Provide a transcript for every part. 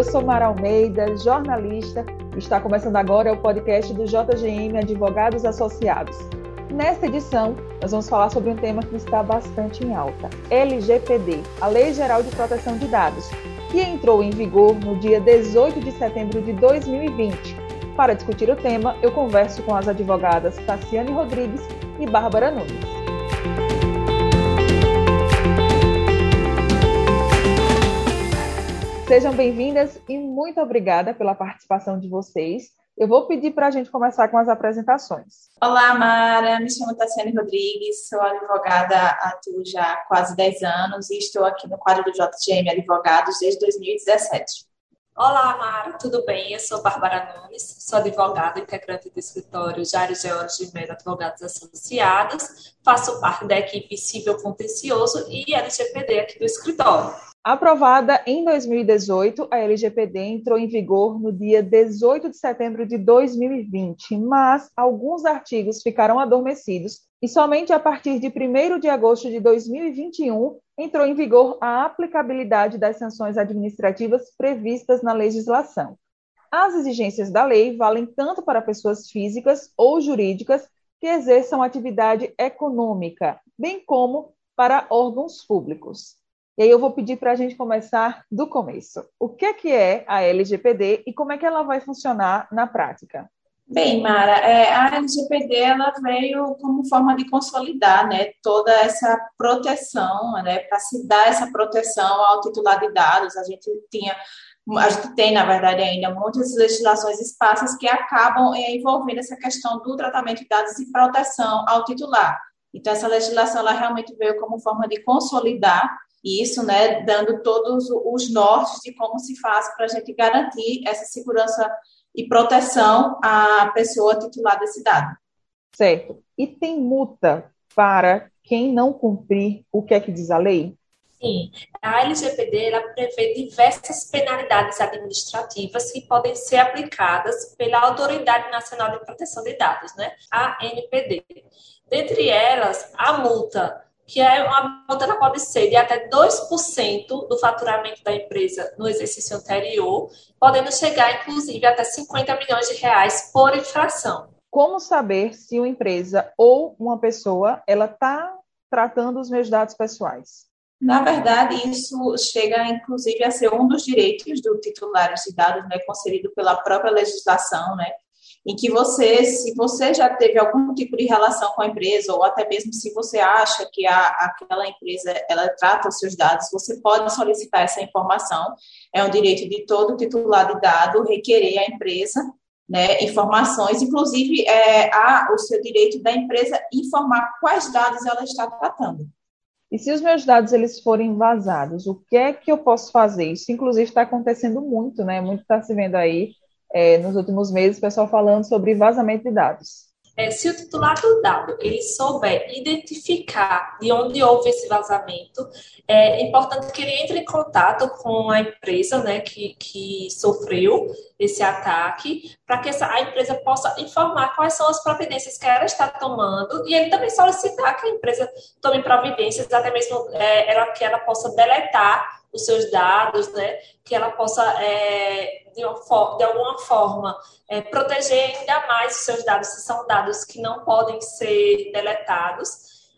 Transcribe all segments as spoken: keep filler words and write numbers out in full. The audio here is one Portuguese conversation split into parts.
Eu sou Mara Almeida, jornalista, e está começando agora o podcast do J G M Advogados Associados. Nesta edição, nós vamos falar sobre um tema que está bastante em alta, L G P D, a Lei Geral de Proteção de Dados, que entrou em vigor no dia dezoito de setembro de dois mil e vinte. Para discutir o tema, eu converso com as advogadas Taciane Rodrigues e Bárbara Nunes. Sejam bem-vindas e muito obrigada pela participação de vocês. Eu vou pedir para a gente começar com as apresentações. Olá, Mara. Me chamo Taciane Rodrigues, sou advogada, atuo já há quase dez anos e estou aqui no quadro do J G M Advogados desde dois mil e dezessete. Olá, Mara. Tudo bem? Eu sou Bárbara Nunes, sou advogada, integrante do escritório Jairos Geólogos de Média Advogados Associados, faço parte da equipe Civil Contencioso e L G P D aqui do escritório. Aprovada em dois mil e dezoito, a L G P D entrou em vigor no dia dezoito de setembro de dois mil e vinte, mas alguns artigos ficaram adormecidos e somente a partir de primeiro de agosto de dois mil e vinte e um entrou em vigor a aplicabilidade das sanções administrativas previstas na legislação. As exigências da lei valem tanto para pessoas físicas ou jurídicas que exerçam atividade econômica, bem como para órgãos públicos. E aí eu vou pedir para a gente começar do começo. O que é, que é a L G P D e como é que ela vai funcionar na prática? Bem, Mara, é, a L G P D ela veio como forma de consolidar, né, toda essa proteção, né, para se dar essa proteção ao titular de dados. A gente tinha... A gente tem, na verdade, ainda muitas legislações esparsas que acabam envolvendo essa questão do tratamento de dados e proteção ao titular. Então, essa legislação ela realmente veio como forma de consolidar isso, né, dando todos os nortes de como se faz para a gente garantir essa segurança e proteção à pessoa titular desse dado. Certo. E tem multa para quem não cumprir o que é que diz a lei? Sim. A L G P D ela prevê diversas penalidades administrativas que podem ser aplicadas pela Autoridade Nacional de Proteção de Dados, né, a A N P D. Dentre elas, a multa, que é uma multa que pode ser de até dois por cento do faturamento da empresa no exercício anterior, podendo chegar, inclusive, até cinquenta milhões de reais por infração. Como saber se uma empresa ou uma pessoa ela está tratando os meus dados pessoais? Na verdade, isso chega, inclusive, a ser um dos direitos do titular de dados, né, concedido pela própria legislação, né? Em que você, se você já teve algum tipo de relação com a empresa, ou até mesmo se você acha que a, aquela empresa ela trata os seus dados, você pode solicitar essa informação. É um direito de todo titular de dado requerer à empresa, né, informações, inclusive é, há o seu direito da empresa informar quais dados ela está tratando. E se os meus dados eles forem vazados, o que é que eu posso fazer? Isso, inclusive, está acontecendo muito, né? Muito está se vendo aí. É, nos últimos meses, o pessoal falando sobre vazamento de dados. É, se o titular do dado ele souber identificar de onde houve esse vazamento, é importante que ele entre em contato com a empresa, né, que, que sofreu esse ataque, para que essa, a empresa possa informar quais são as providências que ela está tomando e ele também solicitar que a empresa tome providências, até mesmo é, ela, que ela possa deletar os seus dados, né, que ela possa, é, de, uma for- de alguma forma, é, proteger ainda mais os seus dados, se são dados que não podem ser deletados.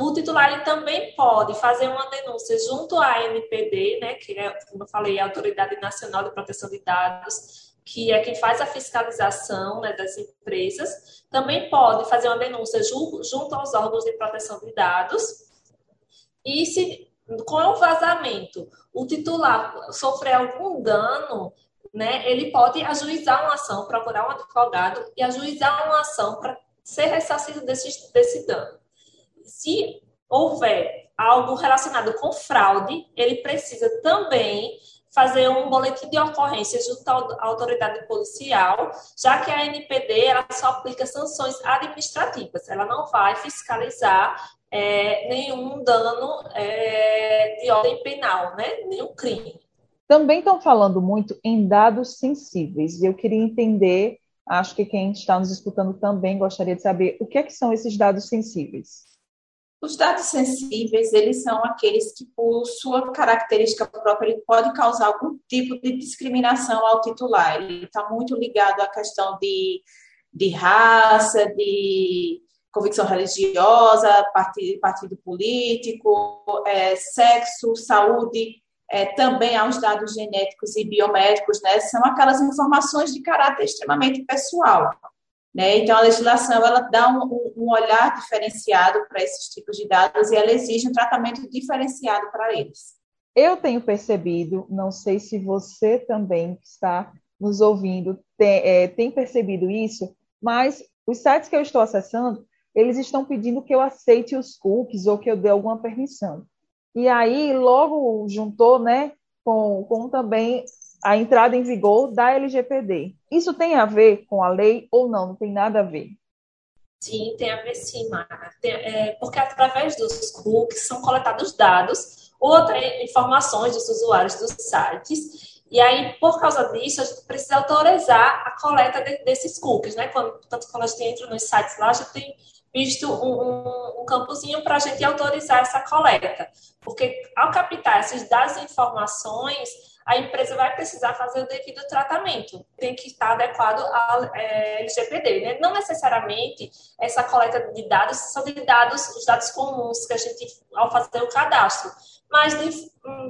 O titular ele também pode fazer uma denúncia junto à A N P D, né, que é, como eu falei, a Autoridade Nacional de Proteção de Dados, que é quem faz a fiscalização, né, das empresas. Também pode fazer uma denúncia junto, junto aos órgãos de proteção de dados. E se... Com o vazamento, o titular sofrer algum dano, né, ele pode ajuizar uma ação, procurar um advogado e ajuizar uma ação para ser ressarcido desse, desse dano. Se houver algo relacionado com fraude, ele precisa também fazer um boletim de ocorrência junto à autoridade policial, já que a A N P D ela só aplica sanções administrativas, ela não vai fiscalizar É, nenhum dano é, de ordem penal, né? Nenhum crime. Também estão falando muito em dados sensíveis, e eu queria entender, acho que quem está nos escutando também gostaria de saber o que é que são esses dados sensíveis. Os dados sensíveis, eles são aqueles que, por sua característica própria, ele pode causar algum tipo de discriminação ao titular. Ele está muito ligado à questão de, de raça, de convicção religiosa, partido, partido político, é, sexo, saúde, é, também aos dados genéticos e biomédicos, né? São aquelas informações de caráter extremamente pessoal, né? Então, a legislação ela dá um, um olhar diferenciado para esses tipos de dados e ela exige um tratamento diferenciado para eles. Eu tenho percebido, não sei se você também que está nos ouvindo tem, é, tem percebido isso, mas os sites que eu estou acessando, eles estão pedindo que eu aceite os cookies ou que eu dê alguma permissão. E aí, logo juntou, né, com, com também a entrada em vigor da L G P D. Isso tem a ver com a lei ou não? Não tem nada a ver? Sim, tem a ver sim, Mara. Tem, é, porque através dos cookies são coletados dados ou outras informações dos usuários dos sites. E aí, por causa disso, a gente precisa autorizar a coleta de, desses cookies, né? Quando, tanto quando a gente entra nos sites lá, a gente tem visto um, um, um campozinho para a gente autorizar essa coleta. Porque ao captar esses dados e informações, a empresa vai precisar fazer o devido tratamento. Tem que estar adequado à é, L G P D, né? Não necessariamente essa coleta de dados são de dados, os dados comuns que a gente, ao fazer o cadastro, mas de,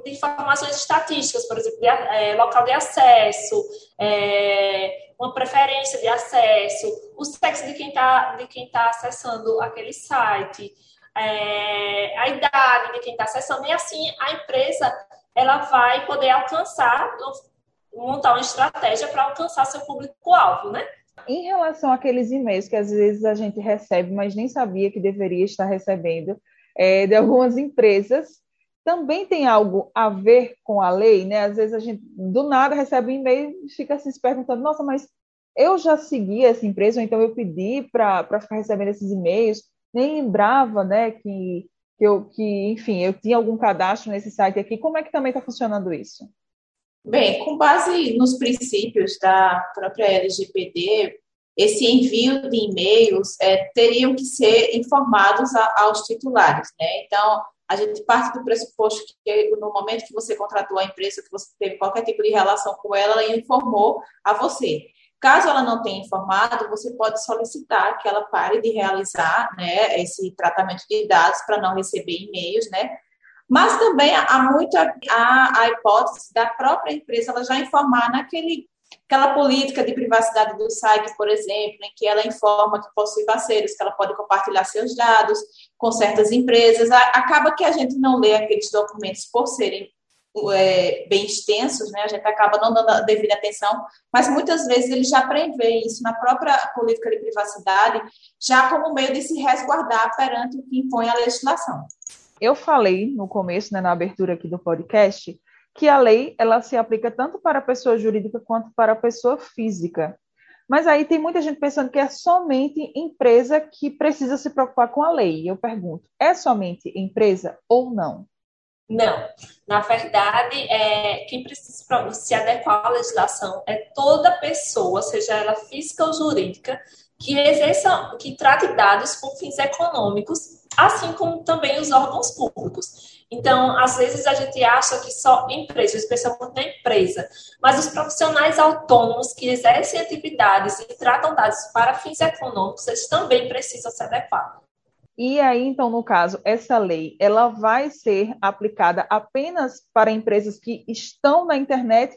de informações estatísticas, por exemplo, de, é, local de acesso, é, uma preferência de acesso, o sexo de quem está de quem tá acessando aquele site, é, a idade de quem está acessando, e assim a empresa ela vai poder alcançar, montar uma estratégia para alcançar seu público-alvo, né? Em relação àqueles e-mails que às vezes a gente recebe, mas nem sabia que deveria estar recebendo, é, de algumas empresas, também tem algo a ver com a lei, né? Às vezes a gente, do nada, recebe um e-mail e fica assim, se perguntando, nossa, mas eu já segui essa empresa, ou então eu pedi para para ficar recebendo esses e-mails, nem lembrava, né, que... Que, eu, que, enfim, eu tinha algum cadastro nesse site aqui. Como é que também está funcionando isso? Bem, com base nos princípios da própria L G P D, esse envio de e-mails é, teriam que ser informados a, aos titulares, né? Então, a gente parte do pressuposto que no momento que você contratou a empresa, que você teve qualquer tipo de relação com ela, ela informou a você. Caso ela não tenha informado, você pode solicitar que ela pare de realizar, né, esse tratamento de dados para não receber e-mails, né? Mas também há muito a, a, a hipótese da própria empresa ela já informar naquele, aquela política de privacidade do site, por exemplo, em que ela informa que possui parceiros, que ela pode compartilhar seus dados com certas empresas. Acaba que a gente não lê aqueles documentos por serem bem extensos, né? A gente acaba não dando a devida atenção, mas muitas vezes ele já prevê isso na própria política de privacidade, já como meio de se resguardar perante o que impõe a legislação. Eu falei no começo, né, na abertura aqui do podcast, que a lei ela se aplica tanto para a pessoa jurídica quanto para a pessoa física. Mas aí tem muita gente pensando que é somente empresa que precisa se preocupar com a lei. Eu pergunto, é somente empresa ou não? Não, na verdade, é, quem precisa se adequar à legislação é toda pessoa, seja ela física ou jurídica, que exerça, que trate dados com fins econômicos, assim como também os órgãos públicos. Então, às vezes a gente acha que só empresa, especialmente na empresa, mas os profissionais autônomos que exercem atividades e tratam dados para fins econômicos, eles também precisam se adequar. E aí, então, no caso, essa lei, ela vai ser aplicada apenas para empresas que estão na internet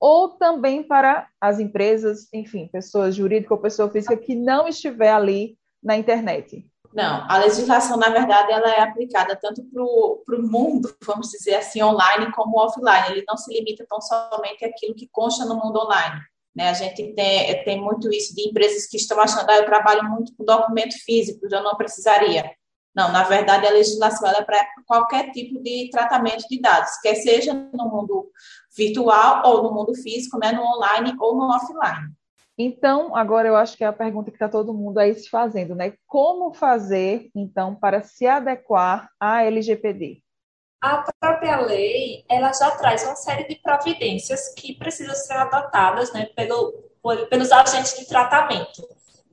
ou também para as empresas, enfim, pessoa jurídica ou pessoa física que não estiver ali na internet? Não, a legislação, na verdade, ela é aplicada tanto para o mundo, vamos dizer assim, online como offline. Ele não se limita tão somente àquilo que consta no mundo online, né? A gente tem, tem muito isso de empresas que estão achando, ah, eu trabalho muito com documento físico, eu não precisaria. Não, na verdade, a legislação ela é para qualquer tipo de tratamento de dados, quer seja no mundo virtual ou no mundo físico, né, no online ou no offline. Então, agora eu acho que é a pergunta que está todo mundo aí se fazendo, né? Como fazer, então, para se adequar à L G P D? A própria lei, ela já traz uma série de providências que precisam ser adotadas, né, pelo, por, pelos agentes de tratamento,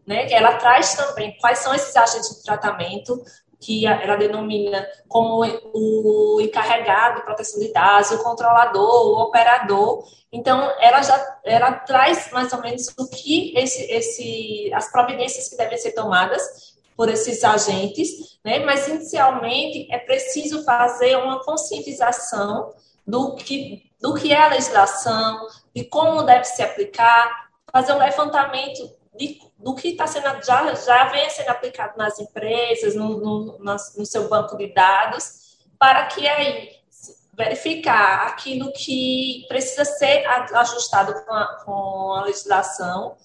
né? Ela traz também quais são esses agentes de tratamento, que ela denomina como o encarregado de proteção de dados, o controlador, o operador. Então, ela já ela traz mais ou menos o que esse, esse, as providências que devem ser tomadas por esses agentes, né? Mas, inicialmente, é preciso fazer uma conscientização do que, do que é a legislação, de como deve se aplicar, fazer um levantamento de, do que está sendo, já, já vem sendo aplicado nas empresas, no, no, no seu banco de dados, para que aí verificar aquilo que precisa ser ajustado com a, com a legislação,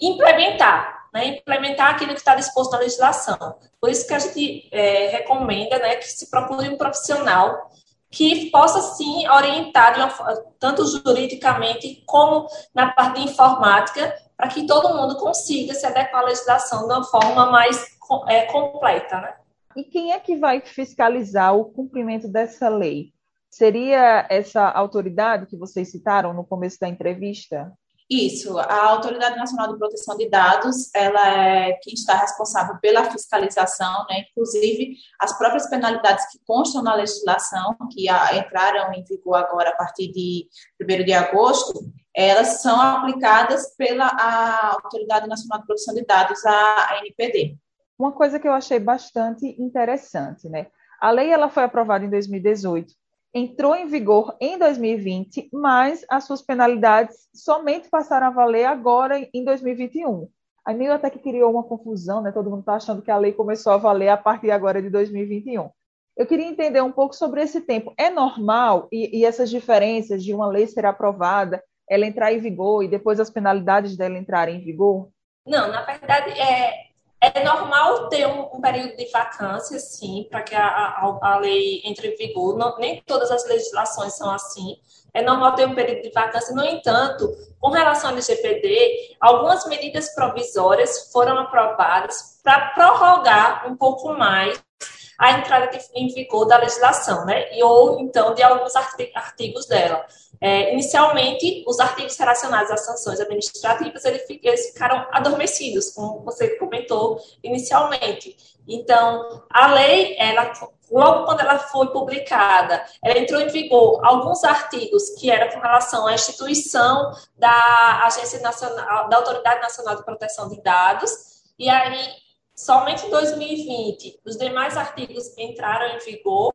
implementar, né, implementar aquilo que está disposto na legislação. Por isso que a gente é, recomenda, né, que se procure um profissional que possa, sim, orientar de uma, tanto juridicamente como na parte de informática, para que todo mundo consiga se adequar à legislação de uma forma mais é, completa, né? E quem é que vai fiscalizar o cumprimento dessa lei? Seria essa autoridade que vocês citaram no começo da entrevista? Isso, a Autoridade Nacional de Proteção de Dados, ela é quem está responsável pela fiscalização, né? Inclusive as próprias penalidades que constam na legislação, que entraram em vigor agora a partir de primeiro de agosto, elas são aplicadas pela a Autoridade Nacional de Proteção de Dados, a A N P D. Uma coisa que eu achei bastante interessante, né? A lei ela foi aprovada em dois mil e dezoito. Entrou em vigor em dois mil e vinte, mas as suas penalidades somente passaram a valer agora em dois mil e vinte e um. Aí meio até que criou uma confusão, né? Todo mundo está achando que a lei começou a valer a partir agora de dois mil e vinte e um. Eu queria entender um pouco sobre esse tempo. É normal e, e essas diferenças de uma lei ser aprovada, ela entrar em vigor e depois as penalidades dela entrarem em vigor? Não, na verdade é... É normal ter um, um período de vacância, sim, para que a, a, a lei entre em vigor. Não, nem todas as legislações são assim. É normal ter um período de vacância. No entanto, com relação ao L G P D, algumas medidas provisórias foram aprovadas para prorrogar um pouco mais a entrada de, em vigor da legislação, né? E, ou, então, de alguns artigos dela. É, inicialmente, os artigos relacionados às sanções administrativas, eles ficaram adormecidos, como você comentou inicialmente. Então, a lei, ela, logo quando ela foi publicada, ela entrou em vigor alguns artigos que eram com relação à instituição da Agência Nacional, da Autoridade Nacional de Proteção de Dados, e aí, somente em dois mil e vinte, os demais artigos entraram em vigor,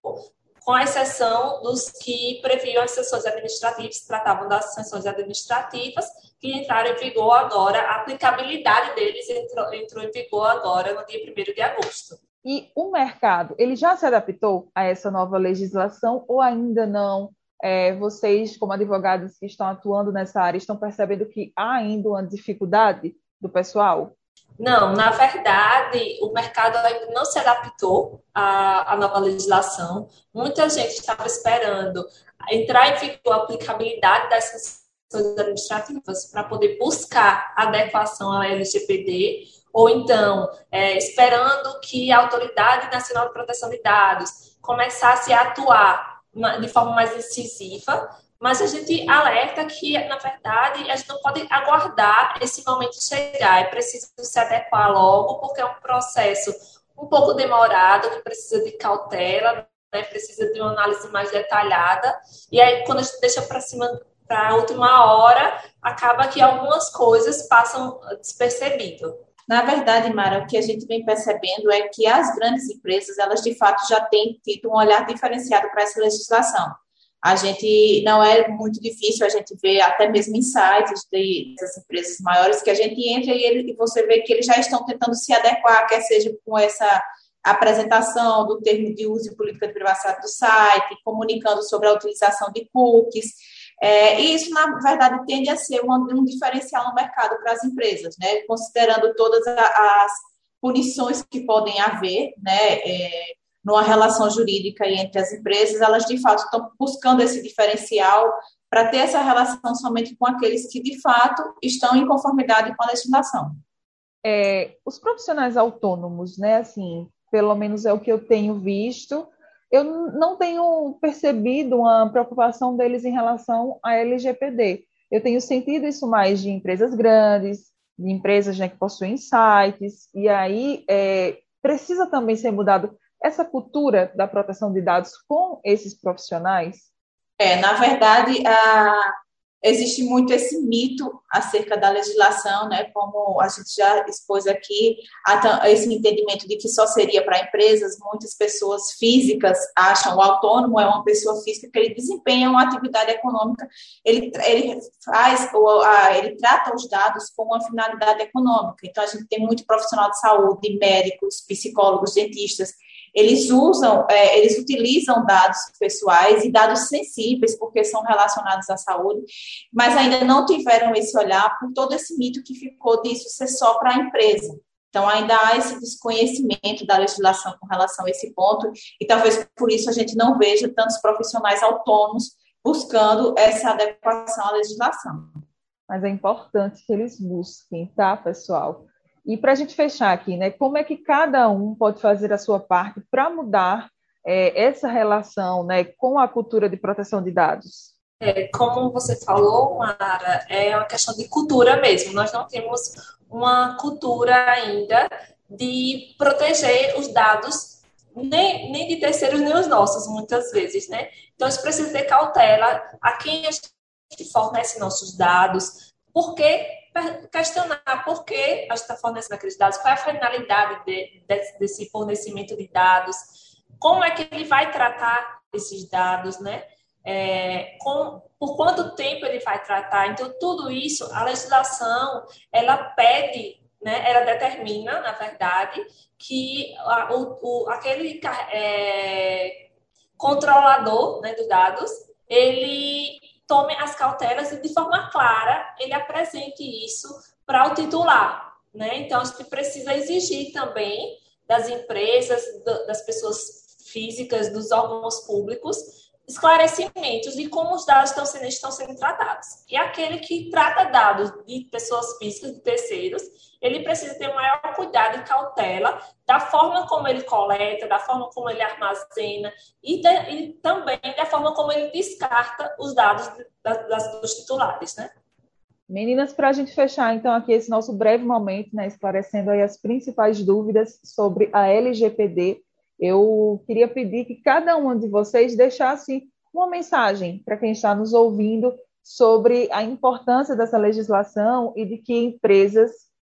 com exceção dos que previam as sanções administrativas, tratavam das sanções administrativas, que entraram em vigor agora, a aplicabilidade deles entrou, entrou em vigor agora, no dia primeiro de agosto. E o mercado, ele já se adaptou a essa nova legislação ou ainda não? É, vocês, como advogados que estão atuando nessa área, estão percebendo que há ainda uma dificuldade do pessoal? Não, na verdade, o mercado ainda não se adaptou à, à nova legislação. Muita gente estava esperando entrar em vigor a aplicabilidade dessas sanções administrativas para poder buscar adequação à L G P D, ou então é, esperando que a Autoridade Nacional de Proteção de Dados começasse a atuar de forma mais incisiva. Mas a gente alerta que, na verdade, a gente não pode aguardar esse momento chegar. É preciso se adequar logo, porque é um processo um pouco demorado, que precisa de cautela, né? Precisa de uma análise mais detalhada. E aí, quando a gente deixa para cima, para a última hora, acaba que algumas coisas passam despercebidas. Na verdade, Mara, o que a gente vem percebendo é que as grandes empresas, elas de fato já têm tido um olhar diferenciado para essa legislação. A gente, não é muito difícil a gente ver até mesmo em sites dessas empresas maiores que a gente entra e, ele, e você vê que eles já estão tentando se adequar, quer seja com essa apresentação do termo de uso e política de privacidade do site, comunicando sobre a utilização de cookies. É, e isso, na verdade, tende a ser um, um diferencial no mercado para as empresas, né? Considerando todas as punições que podem haver, né? É, numa relação jurídica entre as empresas, elas, de fato, estão buscando esse diferencial para ter essa relação somente com aqueles que, de fato, estão em conformidade com a legislação. É, os profissionais autônomos, né, assim, pelo menos é o que eu tenho visto, eu não tenho percebido uma preocupação deles em relação à L G P D. Eu tenho sentido isso mais de empresas grandes, de empresas, né, que possuem sites, e aí é, precisa também ser mudado essa cultura da proteção de dados com esses profissionais? É, na verdade, a, existe muito esse mito acerca da legislação, né? Como a gente já expôs aqui, a, esse entendimento de que só seria para empresas. Muitas pessoas físicas acham que o autônomo é uma pessoa física que ele desempenha uma atividade econômica, ele, ele, faz, ou, a, ele trata os dados com uma finalidade econômica. Então, a gente tem muito profissional de saúde, médicos, psicólogos, dentistas. Eles usam, eles utilizam dados pessoais e dados sensíveis, porque são relacionados à saúde, mas ainda não tiveram esse olhar por todo esse mito que ficou disso ser só para a empresa. Então, ainda há esse desconhecimento da legislação com relação a esse ponto, e talvez por isso a gente não veja tantos profissionais autônomos buscando essa adequação à legislação. Mas é importante que eles busquem, tá, pessoal? E para a gente fechar aqui, né, como é que cada um pode fazer a sua parte para mudar é, essa relação, né, com a cultura de proteção de dados? É, como você falou, Mara, é uma questão de cultura mesmo. Nós não temos uma cultura ainda de proteger os dados, nem, nem de terceiros, nem os nossos, muitas vezes, né? Então, a gente precisa ter cautela a quem a gente fornece nossos dados, porque questionar por que a gente está fornecendo aqueles dados, qual é a finalidade de, de, desse fornecimento de dados, como é que ele vai tratar esses dados, né? É, com, por quanto tempo ele vai tratar. Então, tudo isso, a legislação, ela pede, né, ela determina, na verdade, que a, o, o, aquele é, controlador, né, dos dados, ele tome as cautelas e, de forma clara, ele apresente isso para o titular, né? Então, a gente precisa exigir também das empresas, das pessoas físicas, dos órgãos públicos, esclarecimentos de como os dados estão sendo, estão sendo tratados. E aquele que trata dados de pessoas físicas, de terceiros, ele precisa ter maior cuidado e cautela da forma como ele coleta, da forma como ele armazena e, de, e também da forma como ele descarta os dados das, das, dos titulares, né? Meninas, para a gente fechar, então, aqui esse nosso breve momento, né, esclarecendo aí as principais dúvidas sobre a L G P D, eu queria pedir que cada uma de vocês deixasse uma mensagem para quem está nos ouvindo sobre a importância dessa legislação e de que empresas,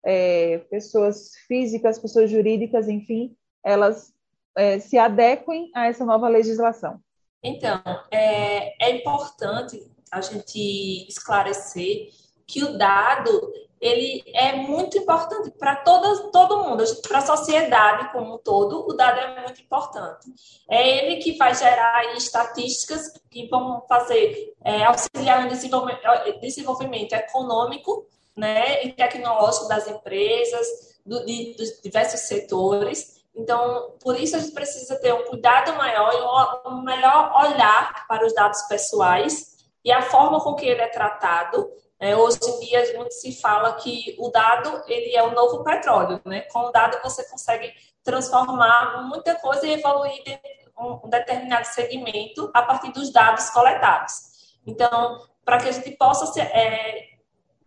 é, pessoas físicas, pessoas jurídicas, enfim, elas é, se adequem a essa nova legislação. Então, é, é importante a gente esclarecer que o dado, ele é muito importante para todo, todo mundo, para a sociedade como um todo, o dado é muito importante. É ele que vai gerar estatísticas que vão fazer, é, auxiliar no desenvolvimento, desenvolvimento econômico, né, e tecnológico das empresas, do, de, dos diversos setores. Então, por isso a gente precisa ter um cuidado maior e um melhor olhar para os dados pessoais e a forma com que ele é tratado. É, hoje em dia, muito se fala que o dado, ele é o novo petróleo, né? Com o dado, você consegue transformar muita coisa e evoluir de um determinado segmento a partir dos dados coletados. Então, para que a gente possa se, é,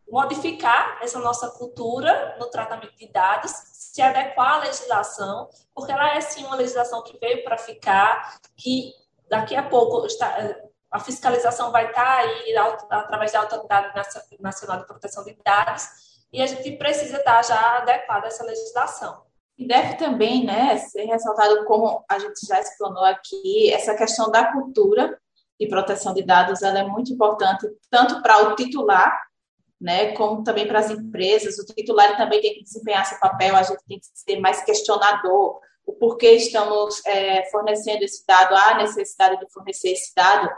modificar essa nossa cultura no tratamento de dados, se adequar à legislação, porque ela é, sim, uma legislação que veio para ficar, que daqui a pouco está... A fiscalização vai estar aí através da Autoridade Nacional de Proteção de Dados e a gente precisa estar já adequado a essa legislação. E deve também, né, ser ressaltado, como a gente já explanou aqui, essa questão da cultura de proteção de dados, ela é muito importante tanto para o titular, né, como também para as empresas. O titular também tem que desempenhar seu papel, a gente tem que ser mais questionador, o porquê estamos é, fornecendo esse dado, há necessidade de fornecer esse dado.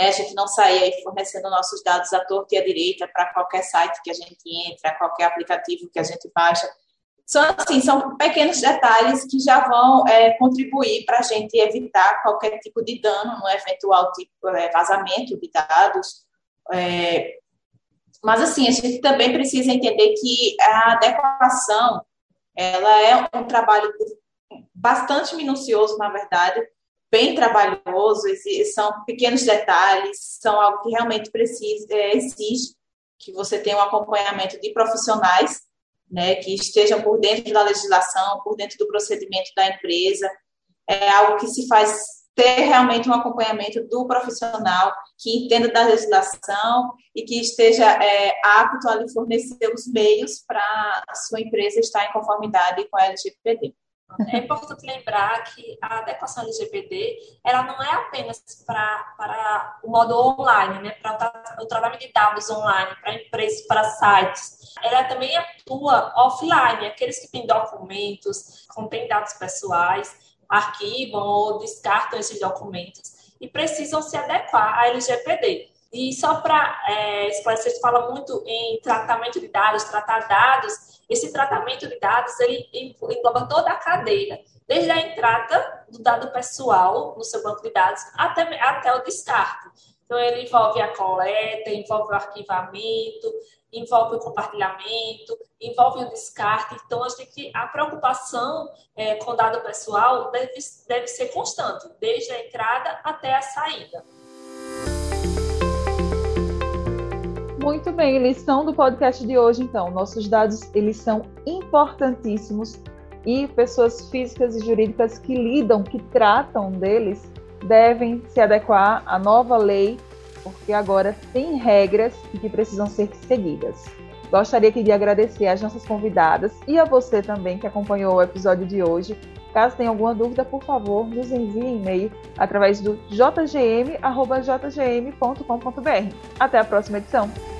É, a gente não sair aí fornecendo nossos dados à torta e à direita para qualquer site que a gente entra, qualquer aplicativo que a gente baixa. São, assim, são pequenos detalhes que já vão é, contribuir para a gente evitar qualquer tipo de dano, um eventual tipo, é, vazamento de dados. É, mas, assim, a gente também precisa entender que a adequação, ela é um trabalho bastante minucioso, na verdade, bem trabalhoso, são pequenos detalhes, são algo que realmente precisa, é, exige que você tenha um acompanhamento de profissionais, né, que estejam por dentro da legislação, por dentro do procedimento da empresa, é algo que se faz ter realmente um acompanhamento do profissional que entenda da legislação e que esteja é, apto a fornecer os meios para a sua empresa estar em conformidade com a L G P D. É importante lembrar que a adequação L G P D, ela não é apenas pra, para o modo online, né? Para o trabalho de dados online, para empresas, para sites. Ela também atua offline, aqueles que têm documentos, contêm dados pessoais, arquivam ou descartam esses documentos e precisam se adequar à L G P D. E só para é, esclarecer, se fala muito em tratamento de dados, tratar dados. Esse tratamento de dados, ele engloba toda a cadeia, desde a entrada do dado pessoal no seu banco de dados até, até o descarto. Então, ele envolve a coleta, envolve o arquivamento, envolve o compartilhamento, envolve o descarte. Então, acho que a preocupação é, com o dado pessoal deve, deve ser constante, desde a entrada até a saída. Muito bem, lição do podcast de hoje, então. Nossos dados, eles são importantíssimos e pessoas físicas e jurídicas que lidam, que tratam deles, devem se adequar à nova lei, porque agora tem regras que precisam ser seguidas. Gostaria aqui de agradecer às nossas convidadas e a você também que acompanhou o episódio de hoje. Caso tenha alguma dúvida, por favor, nos envie e-mail através do j g m arroba j g m ponto com ponto b r. Até a próxima edição!